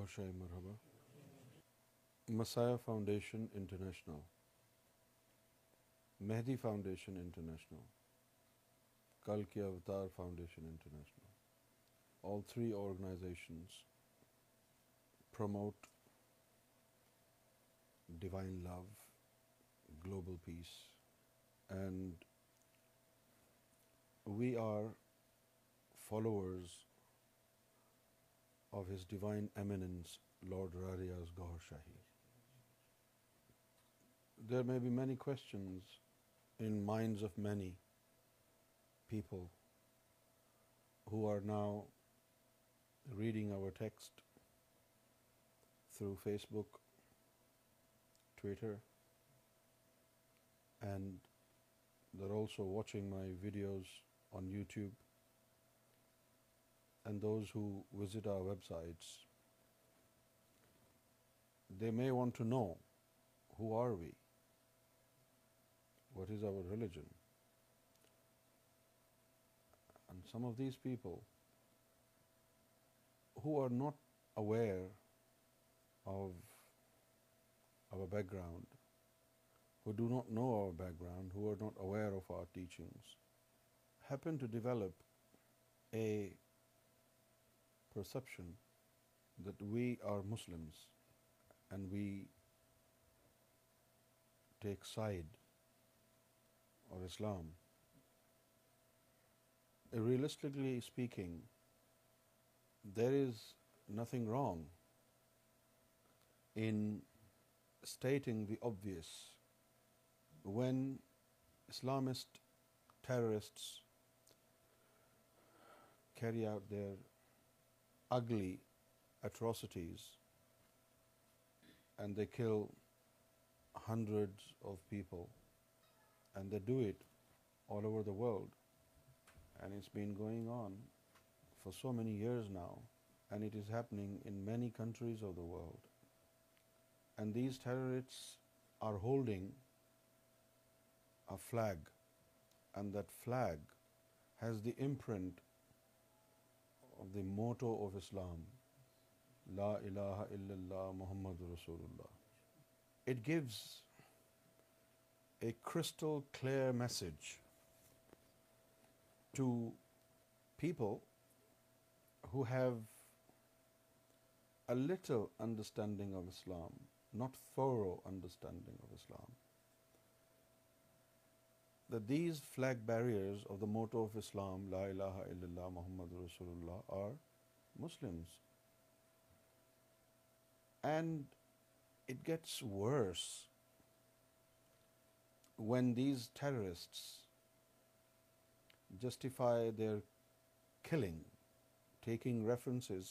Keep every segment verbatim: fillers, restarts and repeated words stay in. گوہر شاہی مرحبا. Messiah foundation international, Mehdi foundation international, کلکی Avatar foundation international, all three organizations promote divine love, global peace, and we are followers of His Divine Eminence Lord Ra Riaz Gohar Shahi. There may be many questions in minds of many people who are now reading our text through Facebook, Twitter, and they're also watching my videos on YouTube, and those who visit our websites. They may want to know, who are we? What is our religion? And some of these people who are not aware of our background, who do not know our background, who are not aware of our teachings, happen to develop a perception that we are Muslims and we take side of Islam. Realistically speaking, there is nothing wrong in stating the obvious when Islamist terrorists carry out their ugly atrocities and they kill hundreds of people, and they do it all over the world, and it's been going on for so many years now, and it is happening in many countries of the world. And these terrorists are holding a flag, and that flag has the imprint of the motto of Islam, La ilaha illallah Muhammadur Rasulullah. It gives a crystal clear message to people who have a little understanding of Islam, not thorough understanding of Islam, that these flag barriers of the motto of Islam, La ilaha illallah Muhammadur Rasulullah, are Muslims. And it gets worse when these terrorists justify their killing, taking references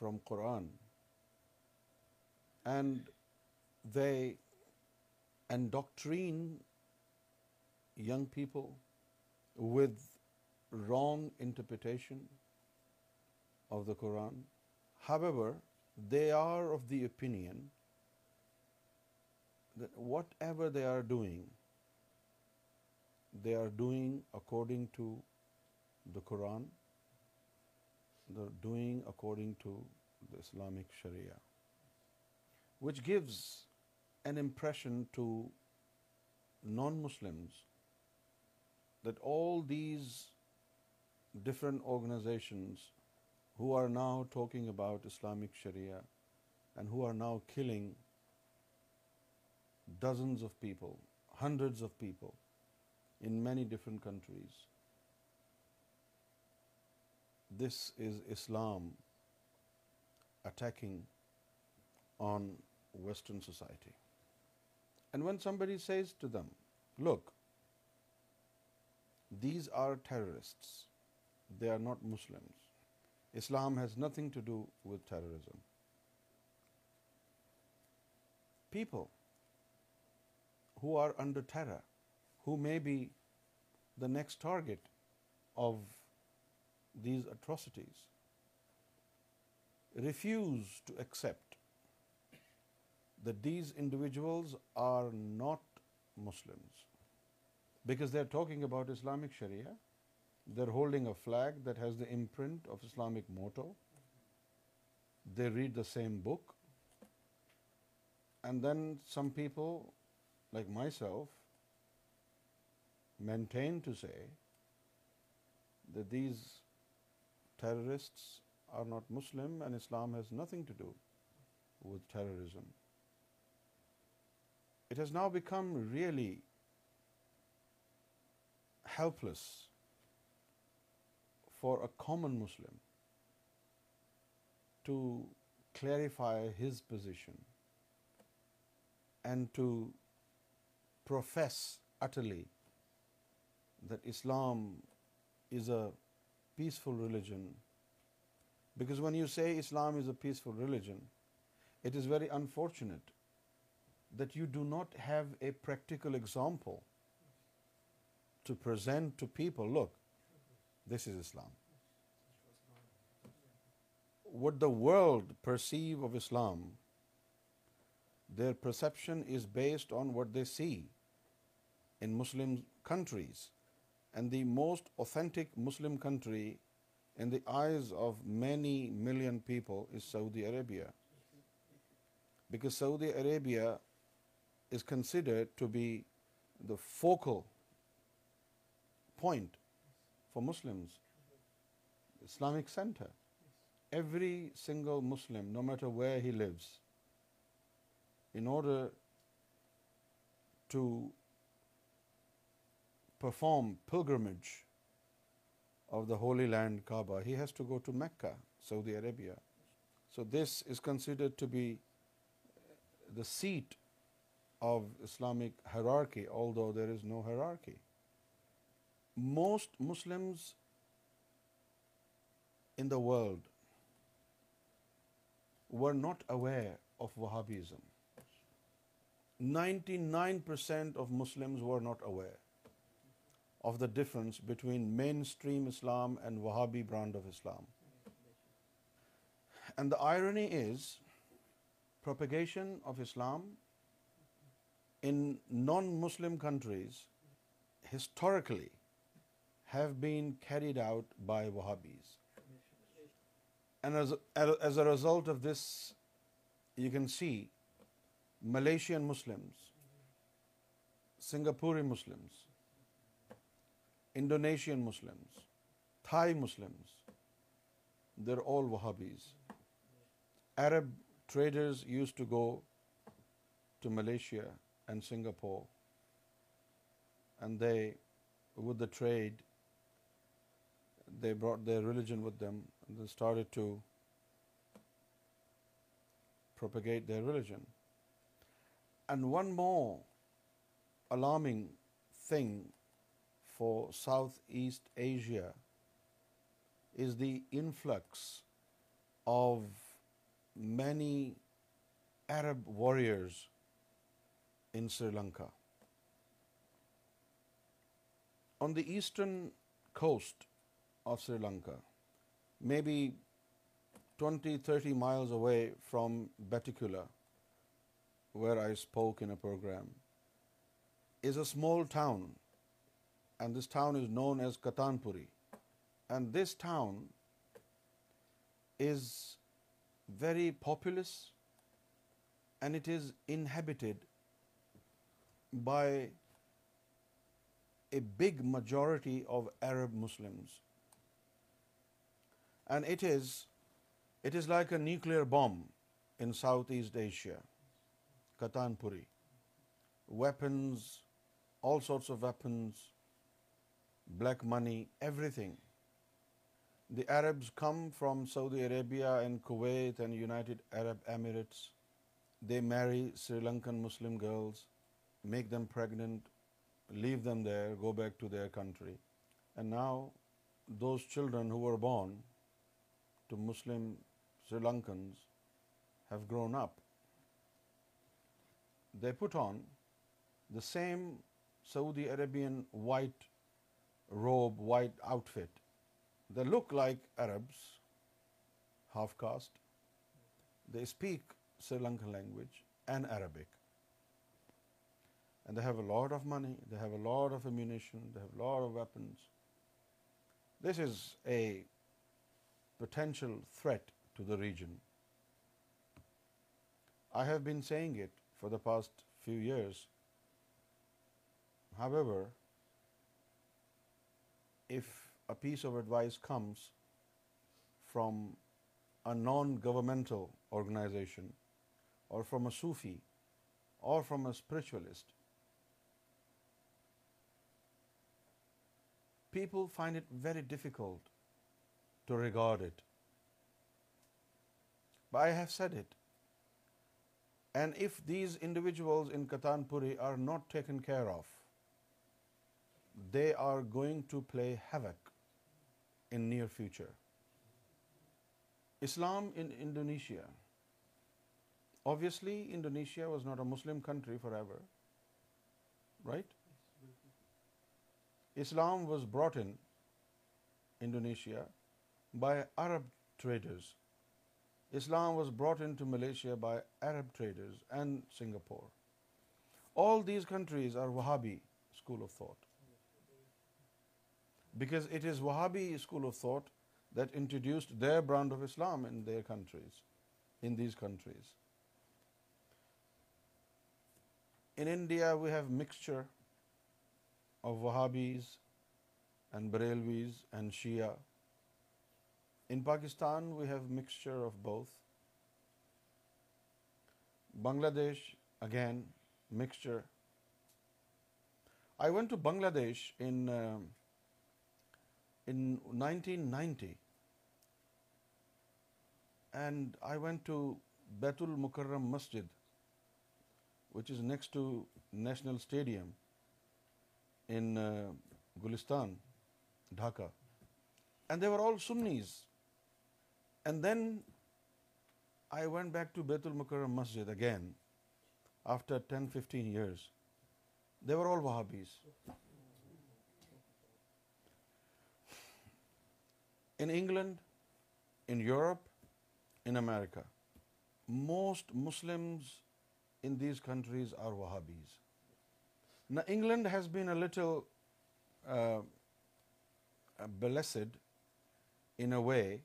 from Quran, and they indoctrinate young people with wrong interpretation of the Quran. However, they are of the opinion that whatever they are doing, they are doing according to the Quran, they are doing according to the Islamic Sharia, which gives an impression to non-Muslims that all these different organizations who are now talking about Islamic Sharia and who are now killing dozens of people, hundreds of people in many different countries, this is Islam attacking on Western society. And when somebody says to them, look, these are terrorists, they are not Muslims, Islam has nothing to do with terrorism, people who are under terror, who may be the next target of these atrocities, refuse to accept that these individuals are not Muslims. Because they're talking about Islamic Sharia, they're holding a flag that has the imprint of Islamic motto, they read the same book. And then some people, like myself, maintain to say that these terrorists are not Muslim and Islam has nothing to do with terrorism. It has now become really helpless for a common Muslim to clarify his position and to profess utterly that Islam is a peaceful religion. Because when you say Islam is a peaceful religion, it is very unfortunate that you do not have a practical example to present to people, look, this is Islam. What the world perceive of Islam, their perception is based on what they see in Muslim countries. And the most authentic Muslim country in the eyes of many million people is Saudi Arabia. Because Saudi Arabia is considered to be the focal point for Muslims, Islamic center. Every single Muslim, no matter where he lives, in order to perform pilgrimage of the Holy Land Kaaba, he has to go to Mecca, Saudi Arabia. So this is considered to be the seat of Islamic hierarchy, although there is no hierarchy. Most Muslims in the world were not aware of Wahhabism. ninety-nine percent of Muslims were not aware of the difference between mainstream Islam and Wahhabi brand of Islam. And the irony is, propagation of Islam in non-Muslim countries historically have been carried out by Wahhabis. And as, as a result of this, you can see Malaysian Muslims, Singaporean Muslims, Indonesian Muslims, Thai Muslims, they're all Wahhabis. Arab traders used to go to Malaysia and Singapore, and they, with the trade, they brought their religion with them, and they started to propagate their religion. And one more alarming thing for Southeast Asia is the influx of many Arab warriors in Sri Lanka. On the eastern coast of Sri Lanka, maybe twenty, thirty miles away from Betticula, where I spoke in a program, is a small town, and this town is known as Katanpuri. And this town is very populous, and it is inhabited by a big majority of Arab Muslims. And it is, it is like a nuclear bomb in Southeast Asia, Katanpuri. Weapons, all sorts of weapons, black money, everything. The Arabs come from Saudi Arabia and Kuwait and United Arab Emirates. They marry Sri Lankan Muslim girls, make them pregnant, leave them there, go back to their country. And now those children who were born to Muslim Sri Lankans have grown up. They put on the same Saudi Arabian white robe, white outfit. They look like Arabs, half-caste. They speak Sri Lankan language and Arabic. And they have a lot of money, they have a lot of ammunition, they have a lot of weapons. This is a potential threat to the region. I have been saying it for the past few years. However, if a piece of advice comes from a non-governmental organization or from a Sufi or from a spiritualist, people find it very difficult to regard it. But I have said it. And if these individuals in Katanpuri are not taken care of, they are going to play havoc in near future. Islam in Indonesia. Obviously, Indonesia was not a Muslim country forever, right? Islam was brought in Indonesia by Arab traders. Islam was brought into Malaysia by Arab traders and Singapore. All these countries are Wahhabi school of thought, because it is Wahhabi school of thought that introduced their brand of Islam in their countries, in these countries. In India, we have mixture of Wahhabis and Barelvis and Shia. In Pakistan, we have mixture of both. Bangladesh, again, mixture. I went to Bangladesh in... Uh, in nineteen ninety, and I went to Betul Mukarram Masjid, which is next to National Stadium in uh, Gulistan, Dhaka, and they were all Sunnis. And then I went back to Betul Mukarram Masjid again after ten to fifteen years. They were all Wahhabis. In England, in Europe, in America, most Muslims in these countries are Wahhabis. Now, England has been a little uh, blessed in a way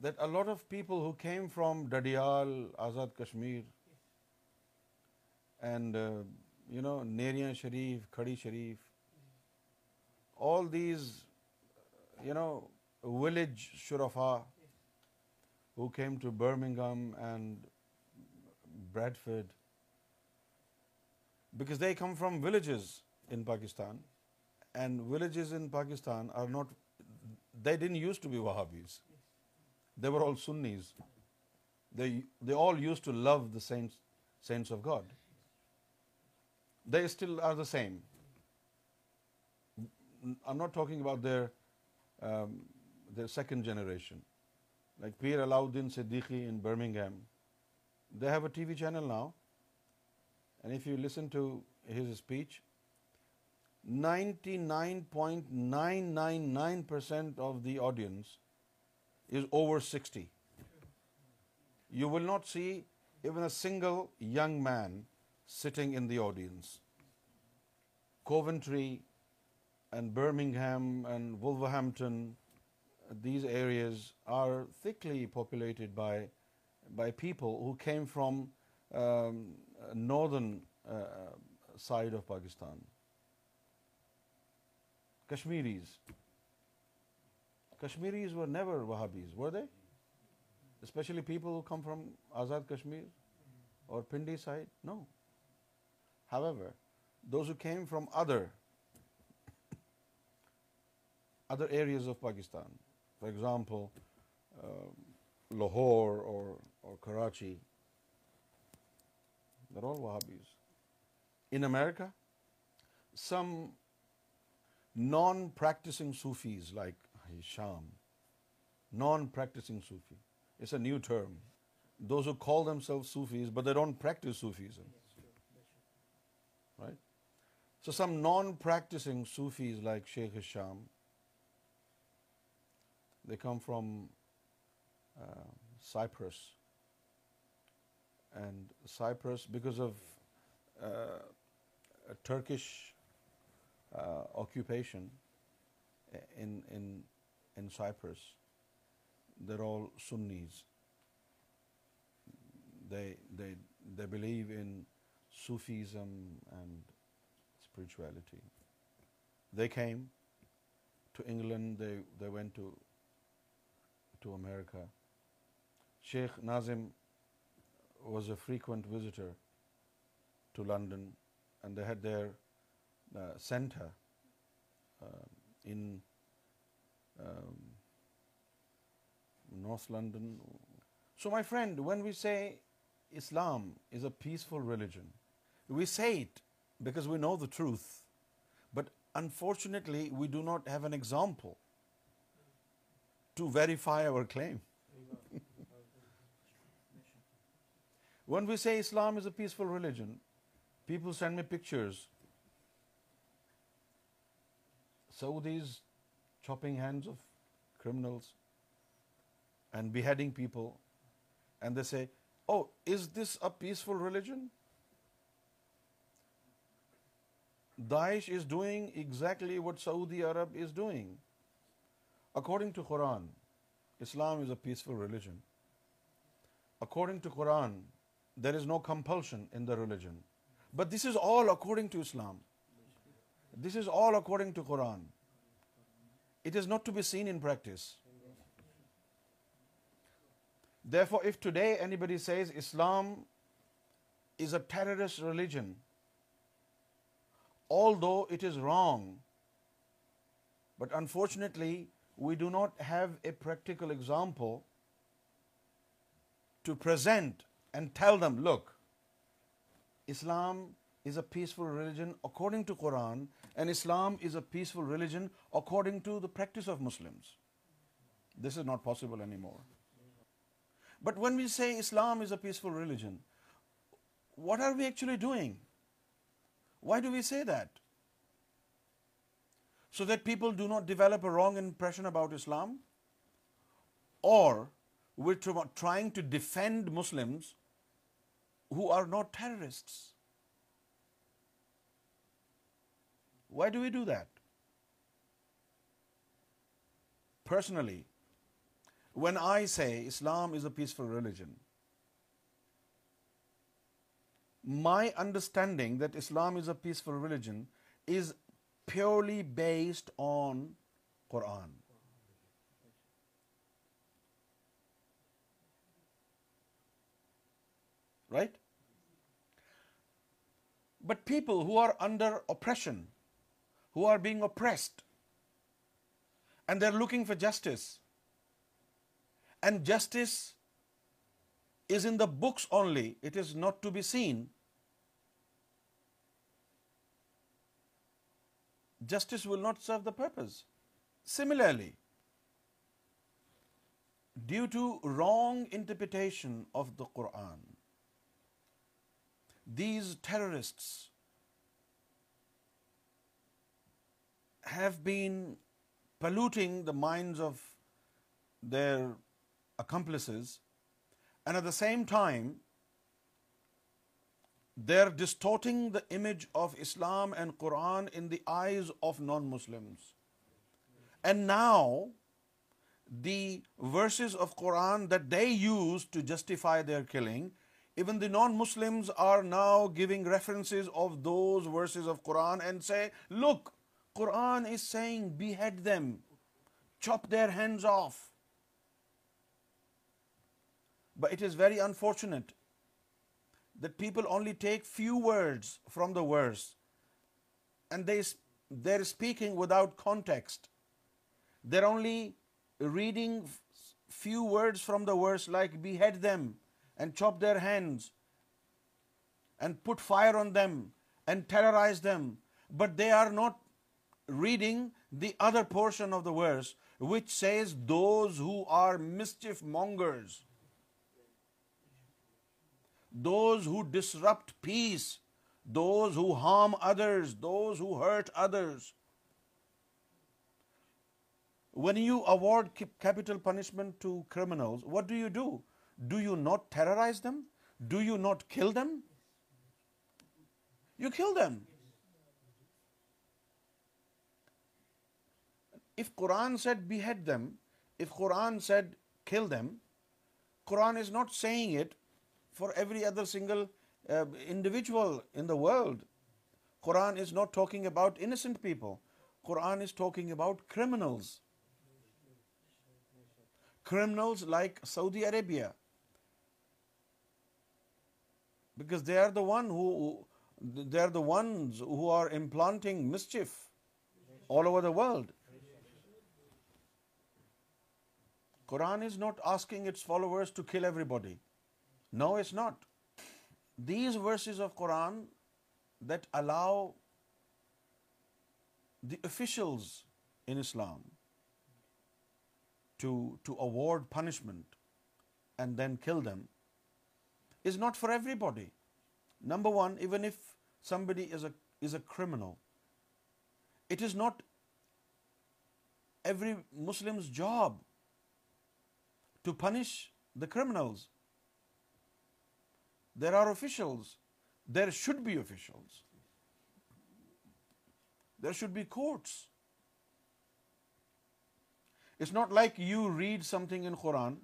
that a lot of people who came from Dadial, Azad Kashmir, and, uh, you know, Nerian Sharif, Khadi Sharif, all these, you know, village shurafa who came to Birmingham and Bradford, because they come from villages in Pakistan, and villages in Pakistan are not, they didn't used to be Wahhabis. They were all Sunnis. They, they all used to love the saints, saints of God. They still are the same. I'm not talking about their um, the second generation, like Peer Alauddin Siddiqui in Birmingham. They have a T V channel now, and if you listen to his speech, ninety-nine point nine nine nine percent of the audience is over sixty. You will not see even a single young man sitting in the audience. Coventry and Birmingham and Wolverhampton, these areas are thickly populated by, by people who came from um, northern uh, side of Pakistan. Kashmiris. Kashmiris were never Wahhabis, were they? Especially people who come from Azad Kashmir or Pindi side, no. However, those who came from other, other areas of Pakistan, for example, uh, Lahore or, or Karachi, they're all Wahhabis. In America, some non-practicing Sufis like Hisham, non-practicing Sufi, it's a new term. Those who call themselves Sufis, but they don't practice Sufism, right? So some non-practicing Sufis like Sheikh Hisham, they come from uh, Cyprus, and Cyprus, because of uh, a Turkish uh, occupation in, in, in Cyprus, they're all Sunnis. They, they, They believe in Sufism and spirituality. They came to England, they, they went to, to America. Sheikh Nazim was a frequent visitor to London, and they had their uh, center uh, in um, North London. So my friend, when we say Islam is a peaceful religion, we say it because we know the truth, but unfortunately we do not have an example to verify our claim. When we say Islam is a peaceful religion, people send me pictures. Saudis chopping hands of criminals and beheading people, and they say, oh, is this a peaceful religion? Daesh is doing exactly what Saudi Arab is doing. According to Quran, Islam is a peaceful religion. According to Quran, there is no compulsion in the religion. But this is all according to Islam. This is all according to Quran. It is not to be seen in practice. Therefore, if today anybody says Islam is a terrorist religion, although it is wrong, but unfortunately, we do not have a practical example to present and tell them, look, Islam is a peaceful religion according to Quran, and Islam is a peaceful religion according to the practice of Muslims. This is not possible anymore. But when we say Islam is a peaceful religion, what are we actually doing? Why do we say that? So that people do not develop a wrong impression about Islam? Or we're trying to defend Muslims who are not terrorists? Why do we do that? Personally, when I say Islam is a peaceful religion, my understanding that Islam is a peaceful religion is purely based on Quran. Right? But people who are under oppression, who are being oppressed, and they're looking for justice, and justice is in the books only, it is not to be seen. Justice will not serve the purpose. Similarly, due to wrong interpretation of the Quran, these terrorists have been polluting the minds of their accomplices, and at the same time they're distorting the image of Islam and Quran in the eyes of non-Muslims. And now the verses of Quran that they use to justify their killing, even the non-Muslims are now giving references of those verses of Quran and say, look, Quran is saying behead them, chop their hands off. But it is very unfortunate that people only take few words from the verse, and they, they're speaking without context. They're only reading few words from the verse, like behead them and chop their hands and put fire on them and terrorize them. But they are not reading the other portion of the verse, which says those who are mischief mongers, those who disrupt peace, those who harm others, those who hurt others. When you award capital punishment to criminals, what do you do? Do you not terrorize them? Do you not kill them? You kill them. If Quran said behead them, if Quran said kill them, Quran is not saying it for every other single uh, individual in the world. Quran is not talking about innocent people. Quran is talking about criminals. Criminals like Saudi Arabia. Because they are the one who they are the ones who are implanting mischief all over the world. Quran is not asking its followers to kill everybody. No, it's not. These verses of Quran that allow the officials in Islam to, to award punishment and then kill them is not for everybody. Number one, even if somebody is a, is a criminal, it is not every Muslim's job to punish the criminals. There are officials. There should be officials. There should be courts. It's not like you read something in Quran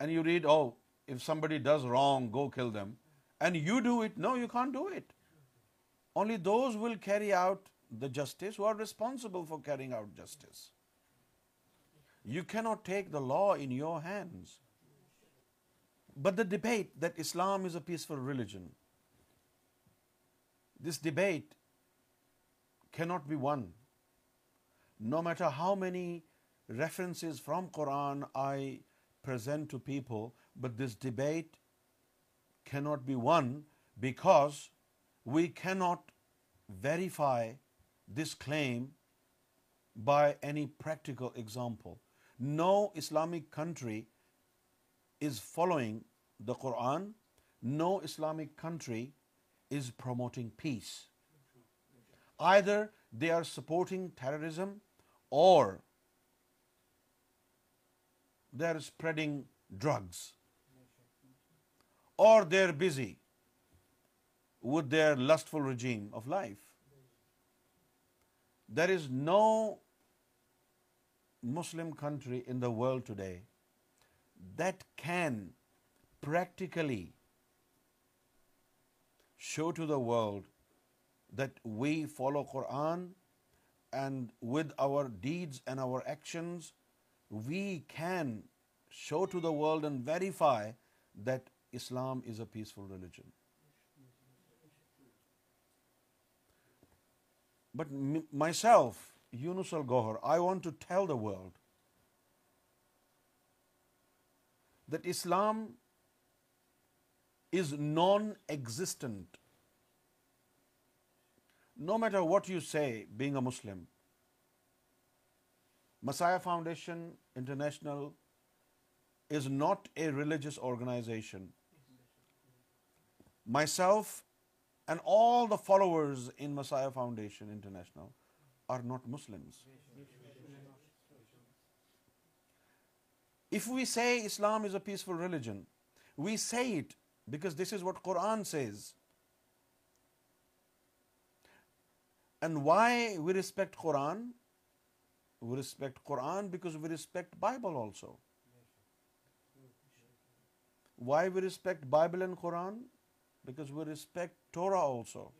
and you read, oh, if somebody does wrong, go kill them, and you do it. No, you can't do it. Only those will carry out the justice who are responsible for carrying out justice. You cannot take the law in your hands. But the debate that Islam is a peaceful religion, this debate cannot be won. No matter how many references from Quran I present to people, but this debate cannot be won because we cannot verify this claim by any practical example. No Islamic country is following the Quran. No Islamic country is promoting peace. Either they are supporting terrorism or they are spreading drugs, or they're busy with their lustful regime of life. There is no Muslim country in the world today that can practically show to the world that we follow Quran, and with our deeds and our actions we can show to the world and verify that Islam is a peaceful religion. But myself, Younus AlGohar, I want to tell the world that Islam is non-existent. No matter what you say, being a Muslim, Messiah Foundation International is not a religious organization. Myself and all the followers in Messiah Foundation International are not Muslims. If we say Islam is a peaceful religion, we say it because this is what Quran says. And why we respect Quran? We respect Quran because we respect Bible also. Why we respect Bible and Quran? Because we respect Torah also.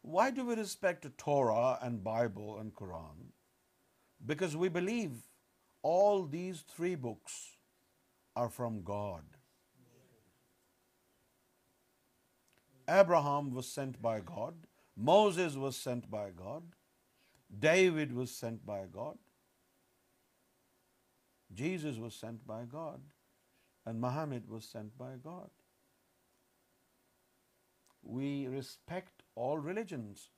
Why do we respect Torah and Bible and Quran? Because we believe all these three books are from God. Abraham was sent by God. Moses was sent by God. David was sent by God. Jesus was sent by God. And Muhammad was sent by God. We respect all religions.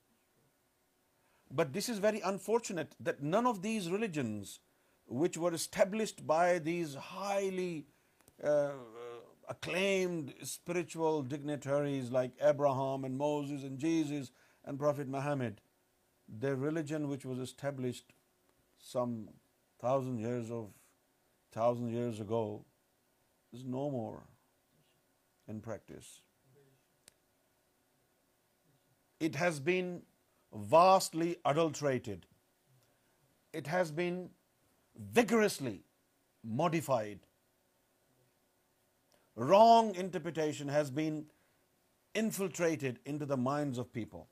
But this is very unfortunate that none of these religions which were established by these highly uh, acclaimed spiritual dignitaries like Abraham and Moses and Jesus and Prophet Muhammad, their religion which was established some thousand years of thousand years ago is no more in practice. It has been vastly adulterated. It has been vigorously modified wrong interpretation has been infiltrated into the minds of people.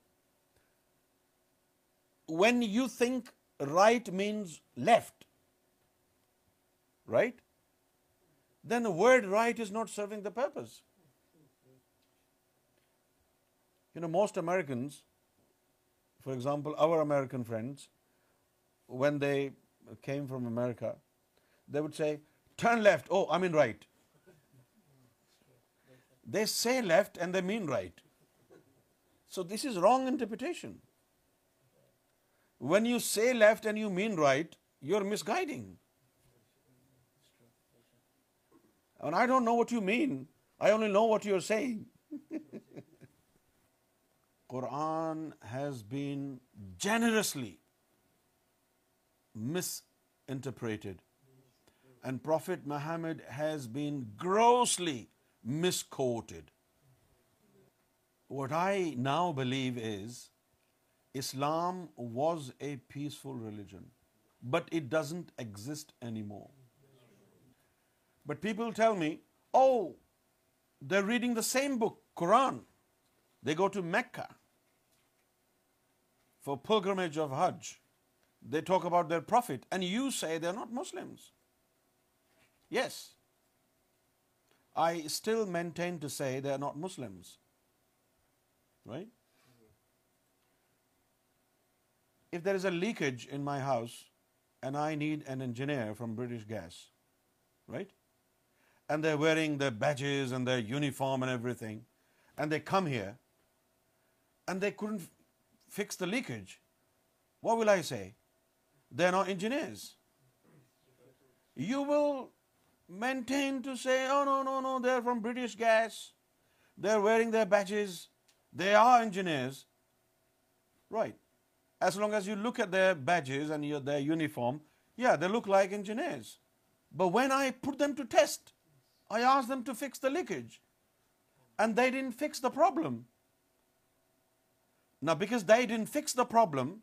When you think right means left, right, then the word right is not serving the purpose. You know, most Americans, for example, our American friends, when they came from America, they would say, turn left, oh, I mean right. They say left and they mean right. So this is wrong interpretation. When you say left and you mean right, you're misguiding. And I don't know what you mean. I only know what you're saying. Quran has been generously misinterpreted. And Prophet Muhammad has been grossly misquoted. What I now believe is Islam was a peaceful religion, but it doesn't exist anymore. But people tell me, oh, they're reading the same book, Quran. They go to Mecca for pilgrimage of Hajj. They talk about their prophet, and you say they're not Muslims. Yes, I still maintain to say they are not Muslims, right? If there is a leakage in my house and I need an engineer from British Gas, right? And they're wearing their badges and their uniform and everything, and they come here and they couldn't fix the leakage, what will I say? They're not engineers. You will maintain to say, oh, no, no, no, they're from British Gas. They're wearing their badges. They are engineers. Right. As long as you look at their badges and your, their uniform, yeah, they look like engineers. But when I put them to test, I asked them to fix the leakage. And they didn't fix the problem. Now, because they didn't fix the problem,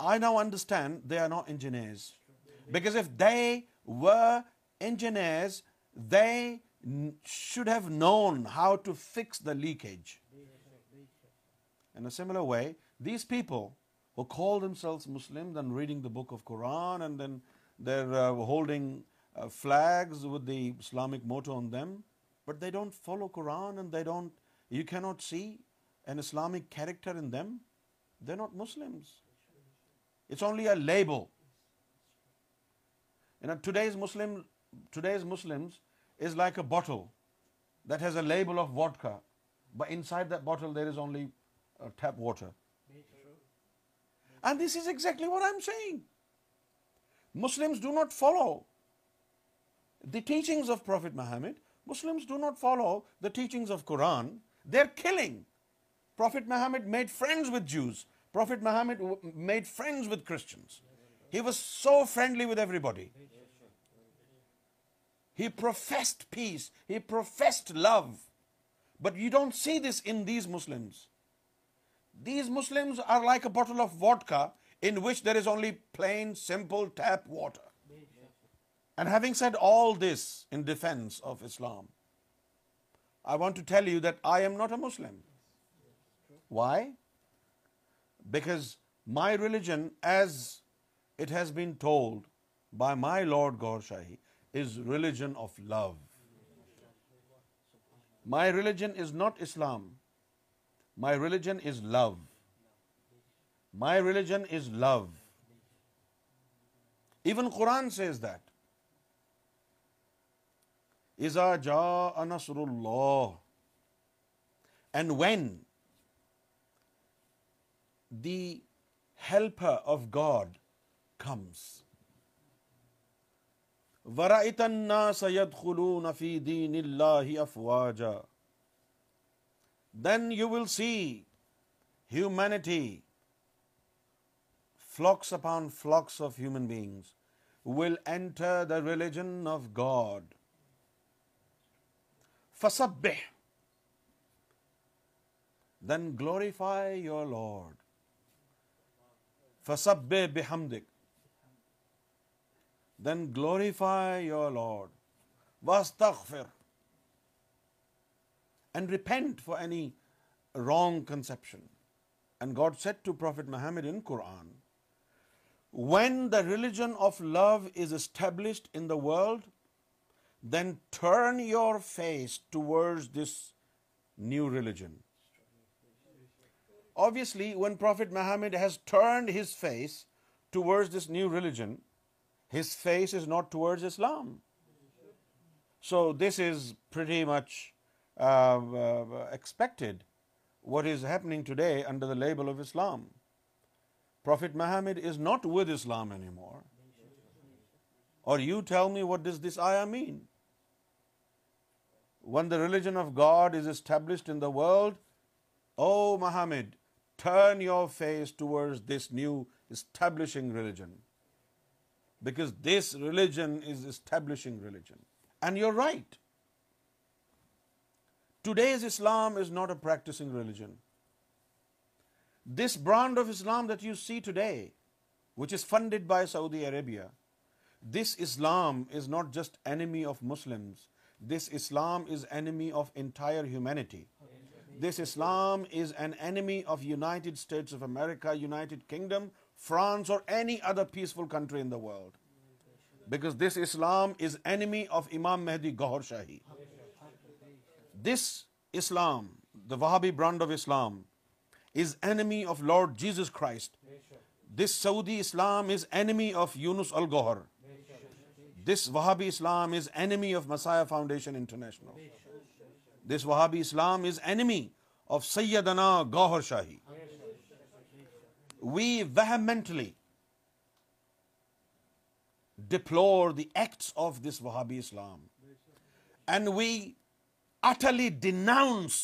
I now understand they are not engineers. Because if they were engineers, they should have known how to fix the leakage. In a similar way, these people who call themselves Muslims and reading the book of Quran, and then they're uh, holding uh, flags with the Islamic motto on them, but they don't follow Quran, and they don't, you cannot see an Islamic character in them. They're not Muslims. It's only a label. You know, today's Muslim, today's Muslims is like a bottle that has a label of vodka, but inside that bottle there is only uh, tap water. And this is exactly what I'm saying. Muslims do not follow the teachings of Prophet Muhammad. Muslims do not follow the teachings of Quran. They're killing. Prophet Muhammad made friends with Jews. Prophet Muhammad made friends with Christians. He was so friendly with everybody. He professed peace. He professed love. But you don't see this in these Muslims. These Muslims are like a bottle of vodka in which there is only plain, simple tap water. And having said all this in defense of Islam, I want to tell you that I am not a Muslim. Why? Because my religion, as it has been told by my Lord Gohar Shahi, is religion of love. My religion is not Islam. My religion is love. My religion is love. Even Quran says that. Iza jaa nasrullah. And when the helper of God comes, then you will see humanity, flocks upon flocks of human beings, will enter the religion of God. Fasabbih. Then glorify your Lord. Fasabbih bihamdik. Then glorify your Lord. Wastaghfir. and repent for any wrong conception. And God said to Prophet Muhammad in Quran, when the religion of love is established in the world, then turn your face towards this new religion. Obviously, when Prophet Muhammad has turned his face towards this new religion, his face is not towards Islam. So this is pretty much uh, uh, expected, what is happening today under the label of Islam. Prophet Muhammad is not with Islam anymore. Or you tell me, what does this ayah mean? When the religion of God is established in the world, O Muhammad, turn your face towards this new establishing religion. Because this religion is establishing religion. And you're right. Today's Islam is not a practicing religion. This brand of Islam that you see today, which is funded by Saudi Arabia, this Islam is not just enemy of Muslims. This Islam is enemy of entire humanity. This Islam is an enemy of United States of America, United Kingdom, France, or any other peaceful country in the world. Because this Islam is enemy of Imam Mahdi Gohar Shahi. This Islam, the Wahhabi brand of Islam, is enemy of Lord Jesus Christ. This Saudi Islam is enemy of Younus AlGohar. This Wahhabi Islam is enemy of Messiah Foundation International. This Wahhabi Islam is enemy of Sayyidina Gohar Shahi. We vehemently deplore the acts of this Wahhabi Islam. And we utterly denounce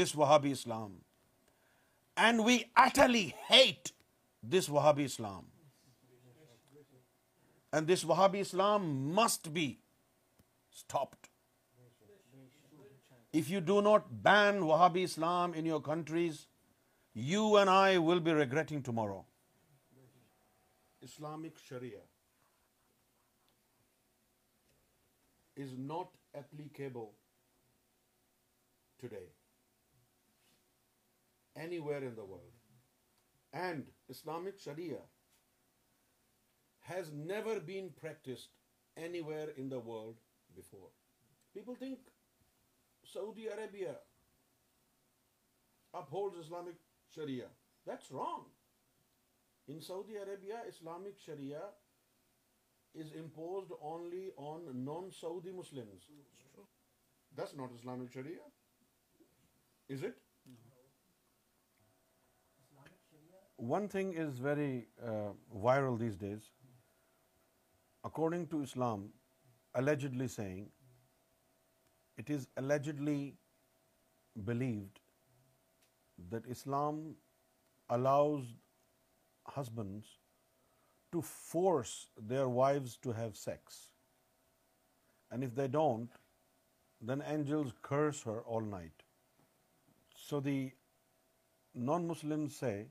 this Wahhabi Islam. And we utterly hate this Wahhabi Islam. And this Wahhabi Islam must be stopped. If you do not ban Wahhabi Islam in your countries, you and I will be regretting tomorrow. Islamic Sharia is not applicable today anywhere in the world. And Islamic Sharia has never been practiced anywhere in the world before. People think Saudi Arabia upholds Islamic Sharia. That's wrong. In Saudi Arabia, Islamic Sharia is imposed only on non-Saudi Muslims. That's not Islamic Sharia, is it? No. One thing is very uh, viral these days. According to Islam, allegedly saying, it is allegedly believed that Islam allows husbands to force their wives to have sex. And if they don't, then angels curse her all night. So the non-Muslims say,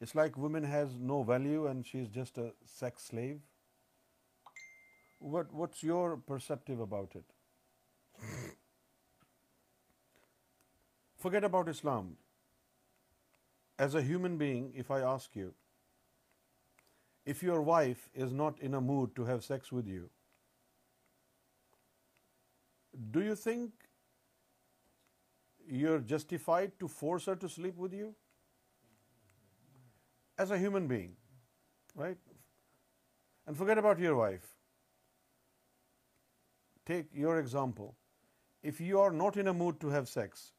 it's like woman has no value and she's just a sex slave. What, what's your perceptive about it? Forget about Islam. As a human being, if I ask you, if your wife is not in a mood to have sex with you, do you think you're justified to force her to sleep with you? As a human being, right? And forget about your wife. Take your example. If you are not in a mood to have sex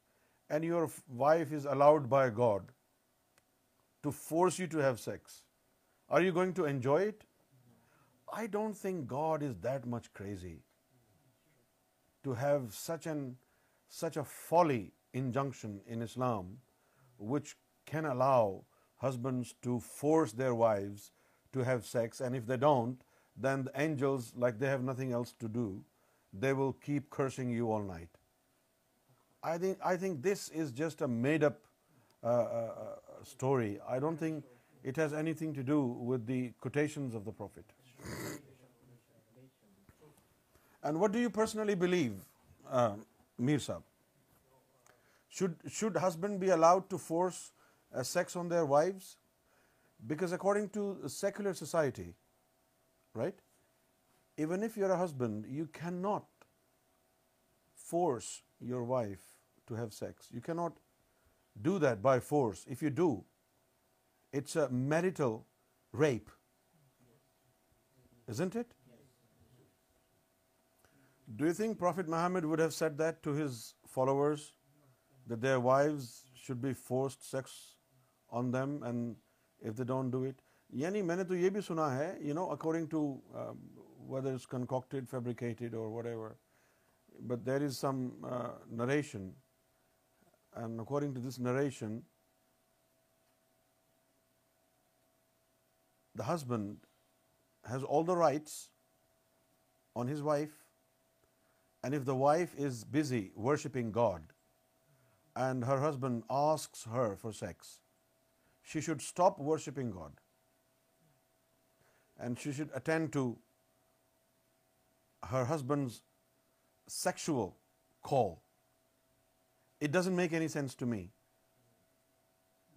and your wife is allowed by God to force you to have sex, are you going to enjoy it? I don't think God is that much crazy to have such an such a folly injunction in Islam, which can allow husbands to force their wives to have sex, and if they don't, then the angels, like they have nothing else to do, they will keep cursing you all night. I think, I think this is just a made-up uh, uh, story. I don't think it has anything to do with the quotations of the Prophet. And what do you personally believe, uh, Mir Sahib? Should should husband be allowed to force uh, sex on their wives? Because according to secular society, right, even if you're a husband, you cannot force your wife to have sex. You cannot do that by force. If you do, it's a marital rape, isn't it? Do you think Prophet Muhammad would have said that to his followers, that their wives should be forced sex on them and if they don't do it? یعنی میں نے تو یہ بھی سنا ہے, you know, according to uh, whether it's concocted, fabricated or whatever, but there is some uh, narration, and according to this narration, the husband has all the rights on his wife, and if the wife is busy worshipping God and her husband asks her for sex, she should stop worshipping God and she should attend to her husband's sexual call. It doesn't make any sense to me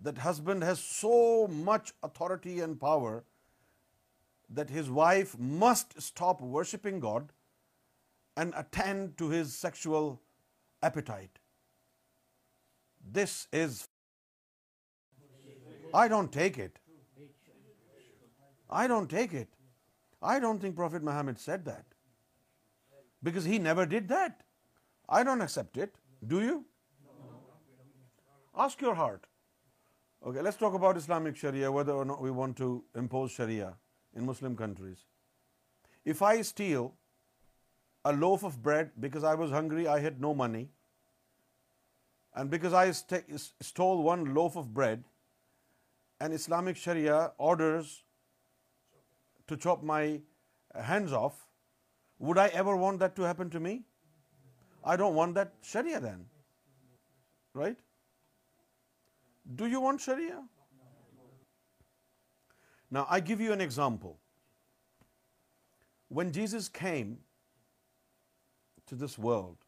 that husband has so much authority and power that his wife must stop worshipping God and attend to his sexual appetite. This is, I don't take it. I don't take it. I don't think Prophet Muhammad said that, because he never did that. I don't accept it. Do you? Ask your heart. Okay, let's talk about Islamic Sharia, whether or not we want to impose Sharia in Muslim countries. If I steal a loaf of bread because I was hungry, I had no money, and because I st stole one loaf of bread, and Islamic Sharia orders to chop my hands off, would I ever want that to happen to me? I don't want that Sharia then, right? Do you want Sharia? Now, I give you an example. When Jesus came to this world,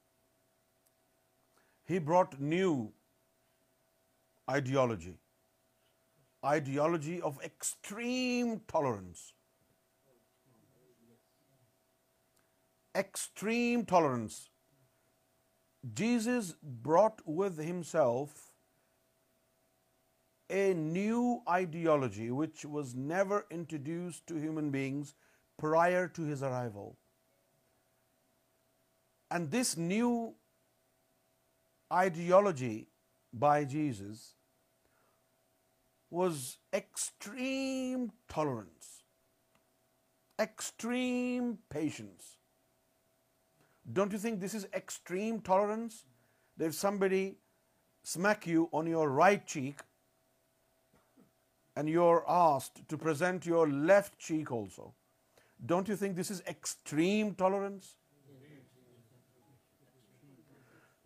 he brought new ideology, ideology of extreme tolerance. Extreme tolerance. Jesus brought with himself a new ideology which was never introduced to human beings prior to his arrival. And this new ideology by Jesus was extreme tolerance, extreme patience. Don't you think this is extreme tolerance? That if somebody smacks you on your right cheek, and you're asked to present your left cheek also, don't you think this is extreme tolerance?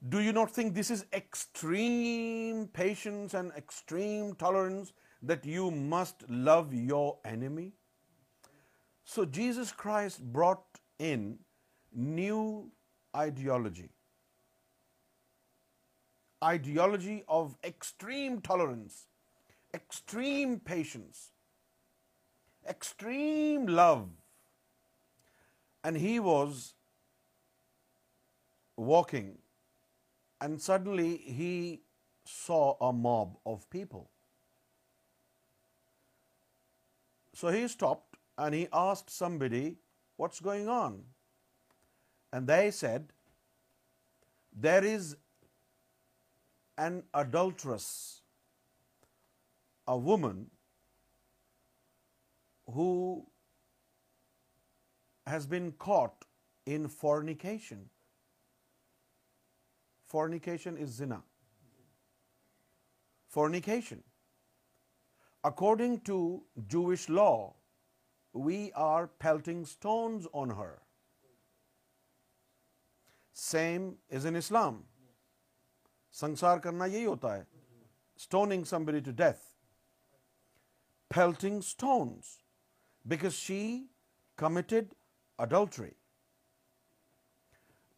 Do you not think this is extreme patience and extreme tolerance, that you must love your enemy? So Jesus Christ brought in new ideology, ideology of extreme tolerance, extreme patience, extreme love. And he was walking, and suddenly he saw a mob of people. So he stopped and he asked somebody, "What's going on?" And they said, "There is an adulteress, a woman who has been caught in fornication." Fornication is zina. Fornication. According to Jewish law, we are pelting stones on her. Same is in Islam. Sansar karna yahi hota hai. Stoning somebody to death. Pelting stones, because she committed adultery.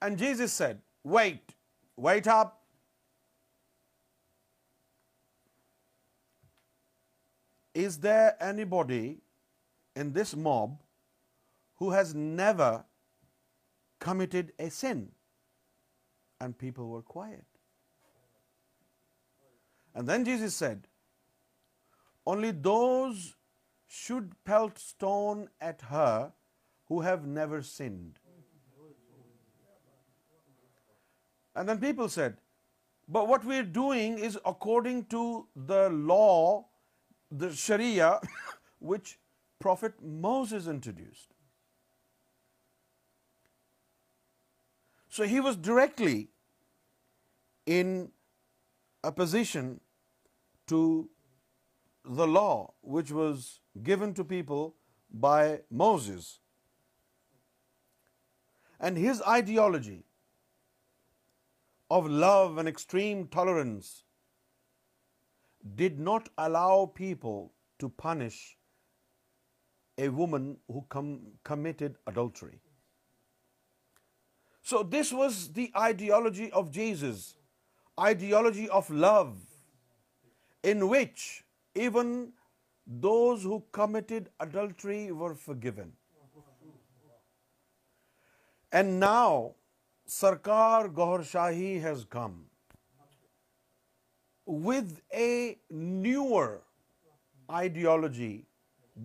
And Jesus said, "Wait, wait up. is there anybody in this mob who has never committed a sin? And people were quiet. And then Jesus said, only those should pelt stone at her who have never sinned. And then people said, but what we're doing is according to the law, the Sharia, which Prophet Moses introduced. So he was directly in opposition to the law which was given to people by Moses. And his ideology of love and extreme tolerance did not allow people to punish a woman who com- committed adultery. So this was the ideology of Jesus, ideology of love, in which even those who committed adultery were forgiven. And now Sarkar Gohar Shahi has come with a newer ideology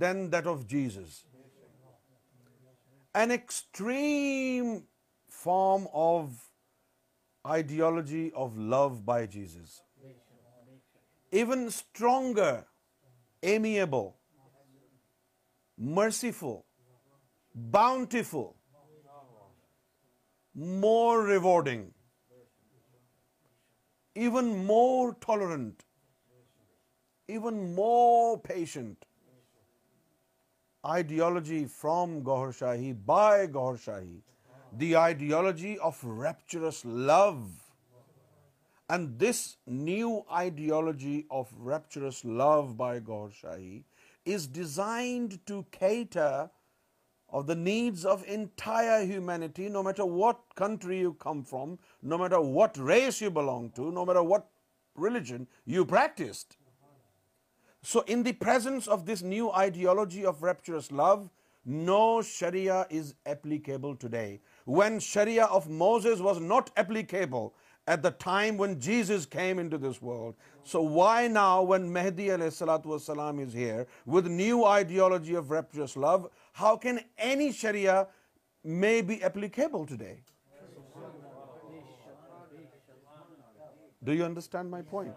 than that of Jesus. An extreme form of ideology of love by Jesus. Even stronger, amiable, merciful, bountiful, more rewarding, even more tolerant, even more patient ideology from Gohar Shahi, by Gohar Shahi, the ideology of rapturous love. And this new ideology of rapturous love by Gohar Shahi is designed to cater of the needs of entire humanity, no matter what country you come from, no matter what race you belong to, no matter what religion you practiced. So in the presence of this new ideology of rapturous love, no Sharia is applicable today. When Sharia of Moses was not applicable at the time when Jesus came into this world. So why now when Mehdi alayhi salatu wassalam is here with new ideology of rapturous love, how can any Sharia may be applicable today? Do you understand my point?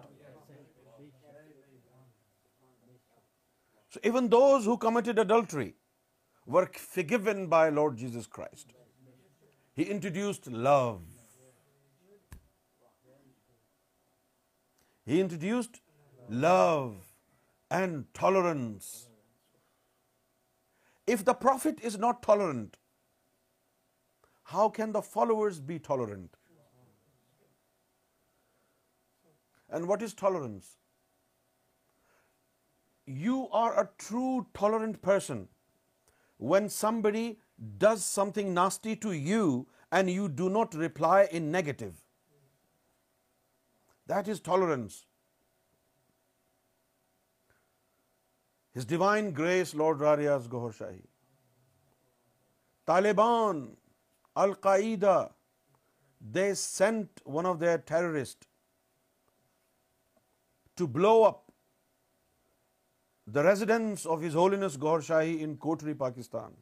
So even those who committed adultery were forgiven by Lord Jesus Christ. He introduced love. He introduced love and tolerance. If the Prophet is not tolerant, how can the followers be tolerant? And what is tolerance? You are a true tolerant person when somebody does something nasty to you and you do not reply in negative. That is tolerance. His Divine Grace, Lord Ra Riaz Gohar Shahi. Taliban, Al-Qaeda, they sent one of their terrorists to blow up the residence of His Holiness Gohar Shahi in Kotri, Pakistan.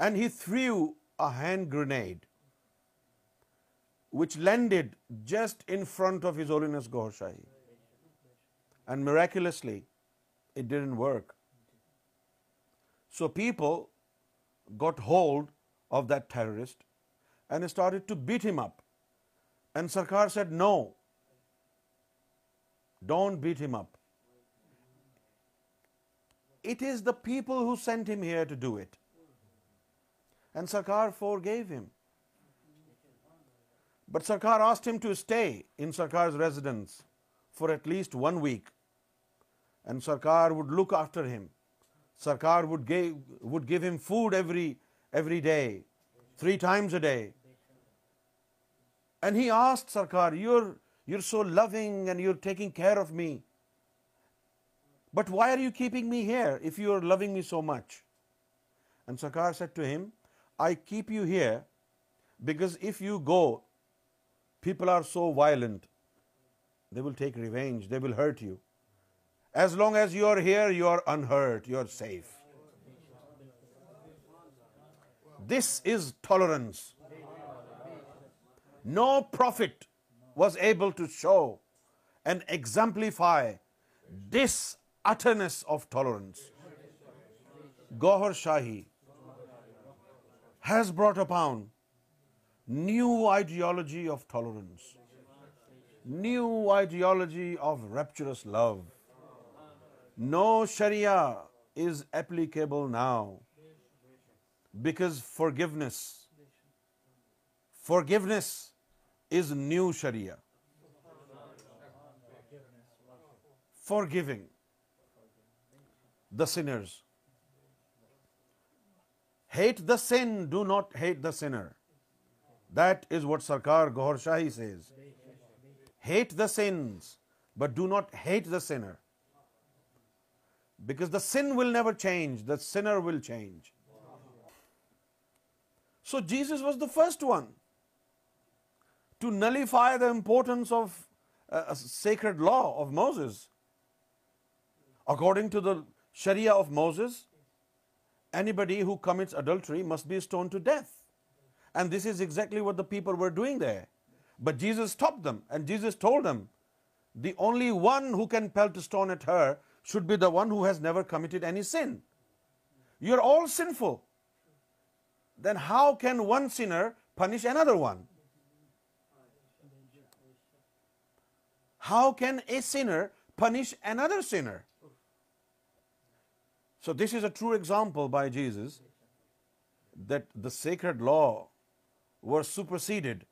And he threw a hand grenade which landed just in front of His Holiness Gohar Shahi. And miraculously, it didn't work. So people got hold of that terrorist and started to beat him up. And Sarkar said, no, don't beat him up. It is the people who sent him here to do it. And Sarkar forgave him. But Sarkar asked him to stay in Sarkar's residence for at least one week. And Sarkar would look after him. Sarkar would give, would give him food every, every day, three times a day. And he asked Sarkar, you're, you're so loving and you're taking care of me. But why are you keeping me here if you are loving me so much? And Sarkar said to him, I keep you here because if you go, people are so violent. They will take revenge. They will hurt you. As long as you are here, you are unhurt. You are safe. This is tolerance. No prophet was able to show and exemplify this utterness of tolerance. Gohar Shahi has brought upon new ideology of tolerance, new ideology of rapturous love. No Sharia is applicable now because forgiveness, forgiveness is new Sharia. Forgiving the sinners. Hate the sin, do not hate the sinner. That is what Sarkar Gohar Shahi says. Hate the sins, but do not hate the sinner. Because the sin will never change, the sinner will change. So Jesus was the first one to nullify the importance of uh, a sacred law of Moses, according to the Sharia of Moses. Anybody who commits adultery must be stoned to death. And this is exactly what the people were doing there. But Jesus stopped them, and Jesus told them, the only one who can pelt a stone at her should be the one who has never committed any sin. You're all sinful. Then how can one sinner punish another one? How can a sinner punish another sinner? So this is a true example by Jesus that the sacred law was superseded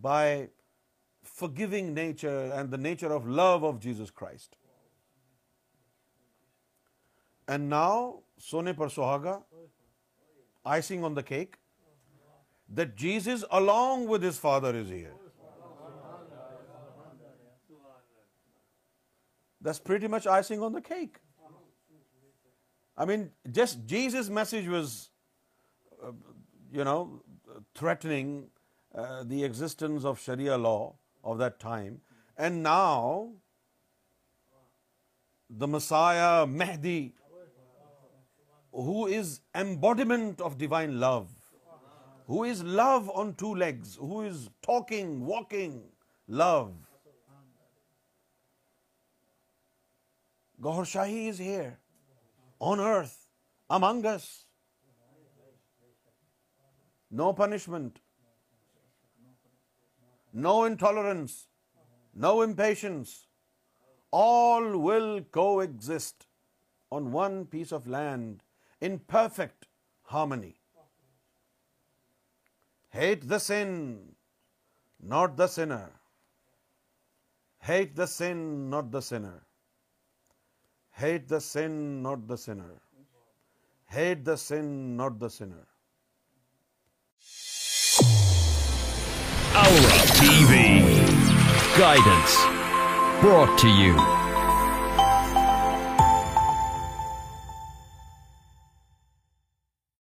by forgiving nature and the nature of love of Jesus Christ. And now, sone par suhaga, icing on the cake, that Jesus along with his Father is here. That's pretty much icing on the cake. I mean, just Jesus' message was, uh, you know, threatening uh, the existence of Sharia law of that time. And now, the Messiah, Mehdi, who is embodiment of divine love, who is love on two legs, who is talking, walking, love. Gohar Shahi is here. On earth, among us. No punishment, no intolerance, no impatience. All will coexist on one piece of land in perfect harmony. Hate the sin, not the sinner. Hate the sin, not the sinner. Hate the sin, not the sinner. Hate the sin, not the sinner. Aura T V. Guidance brought to you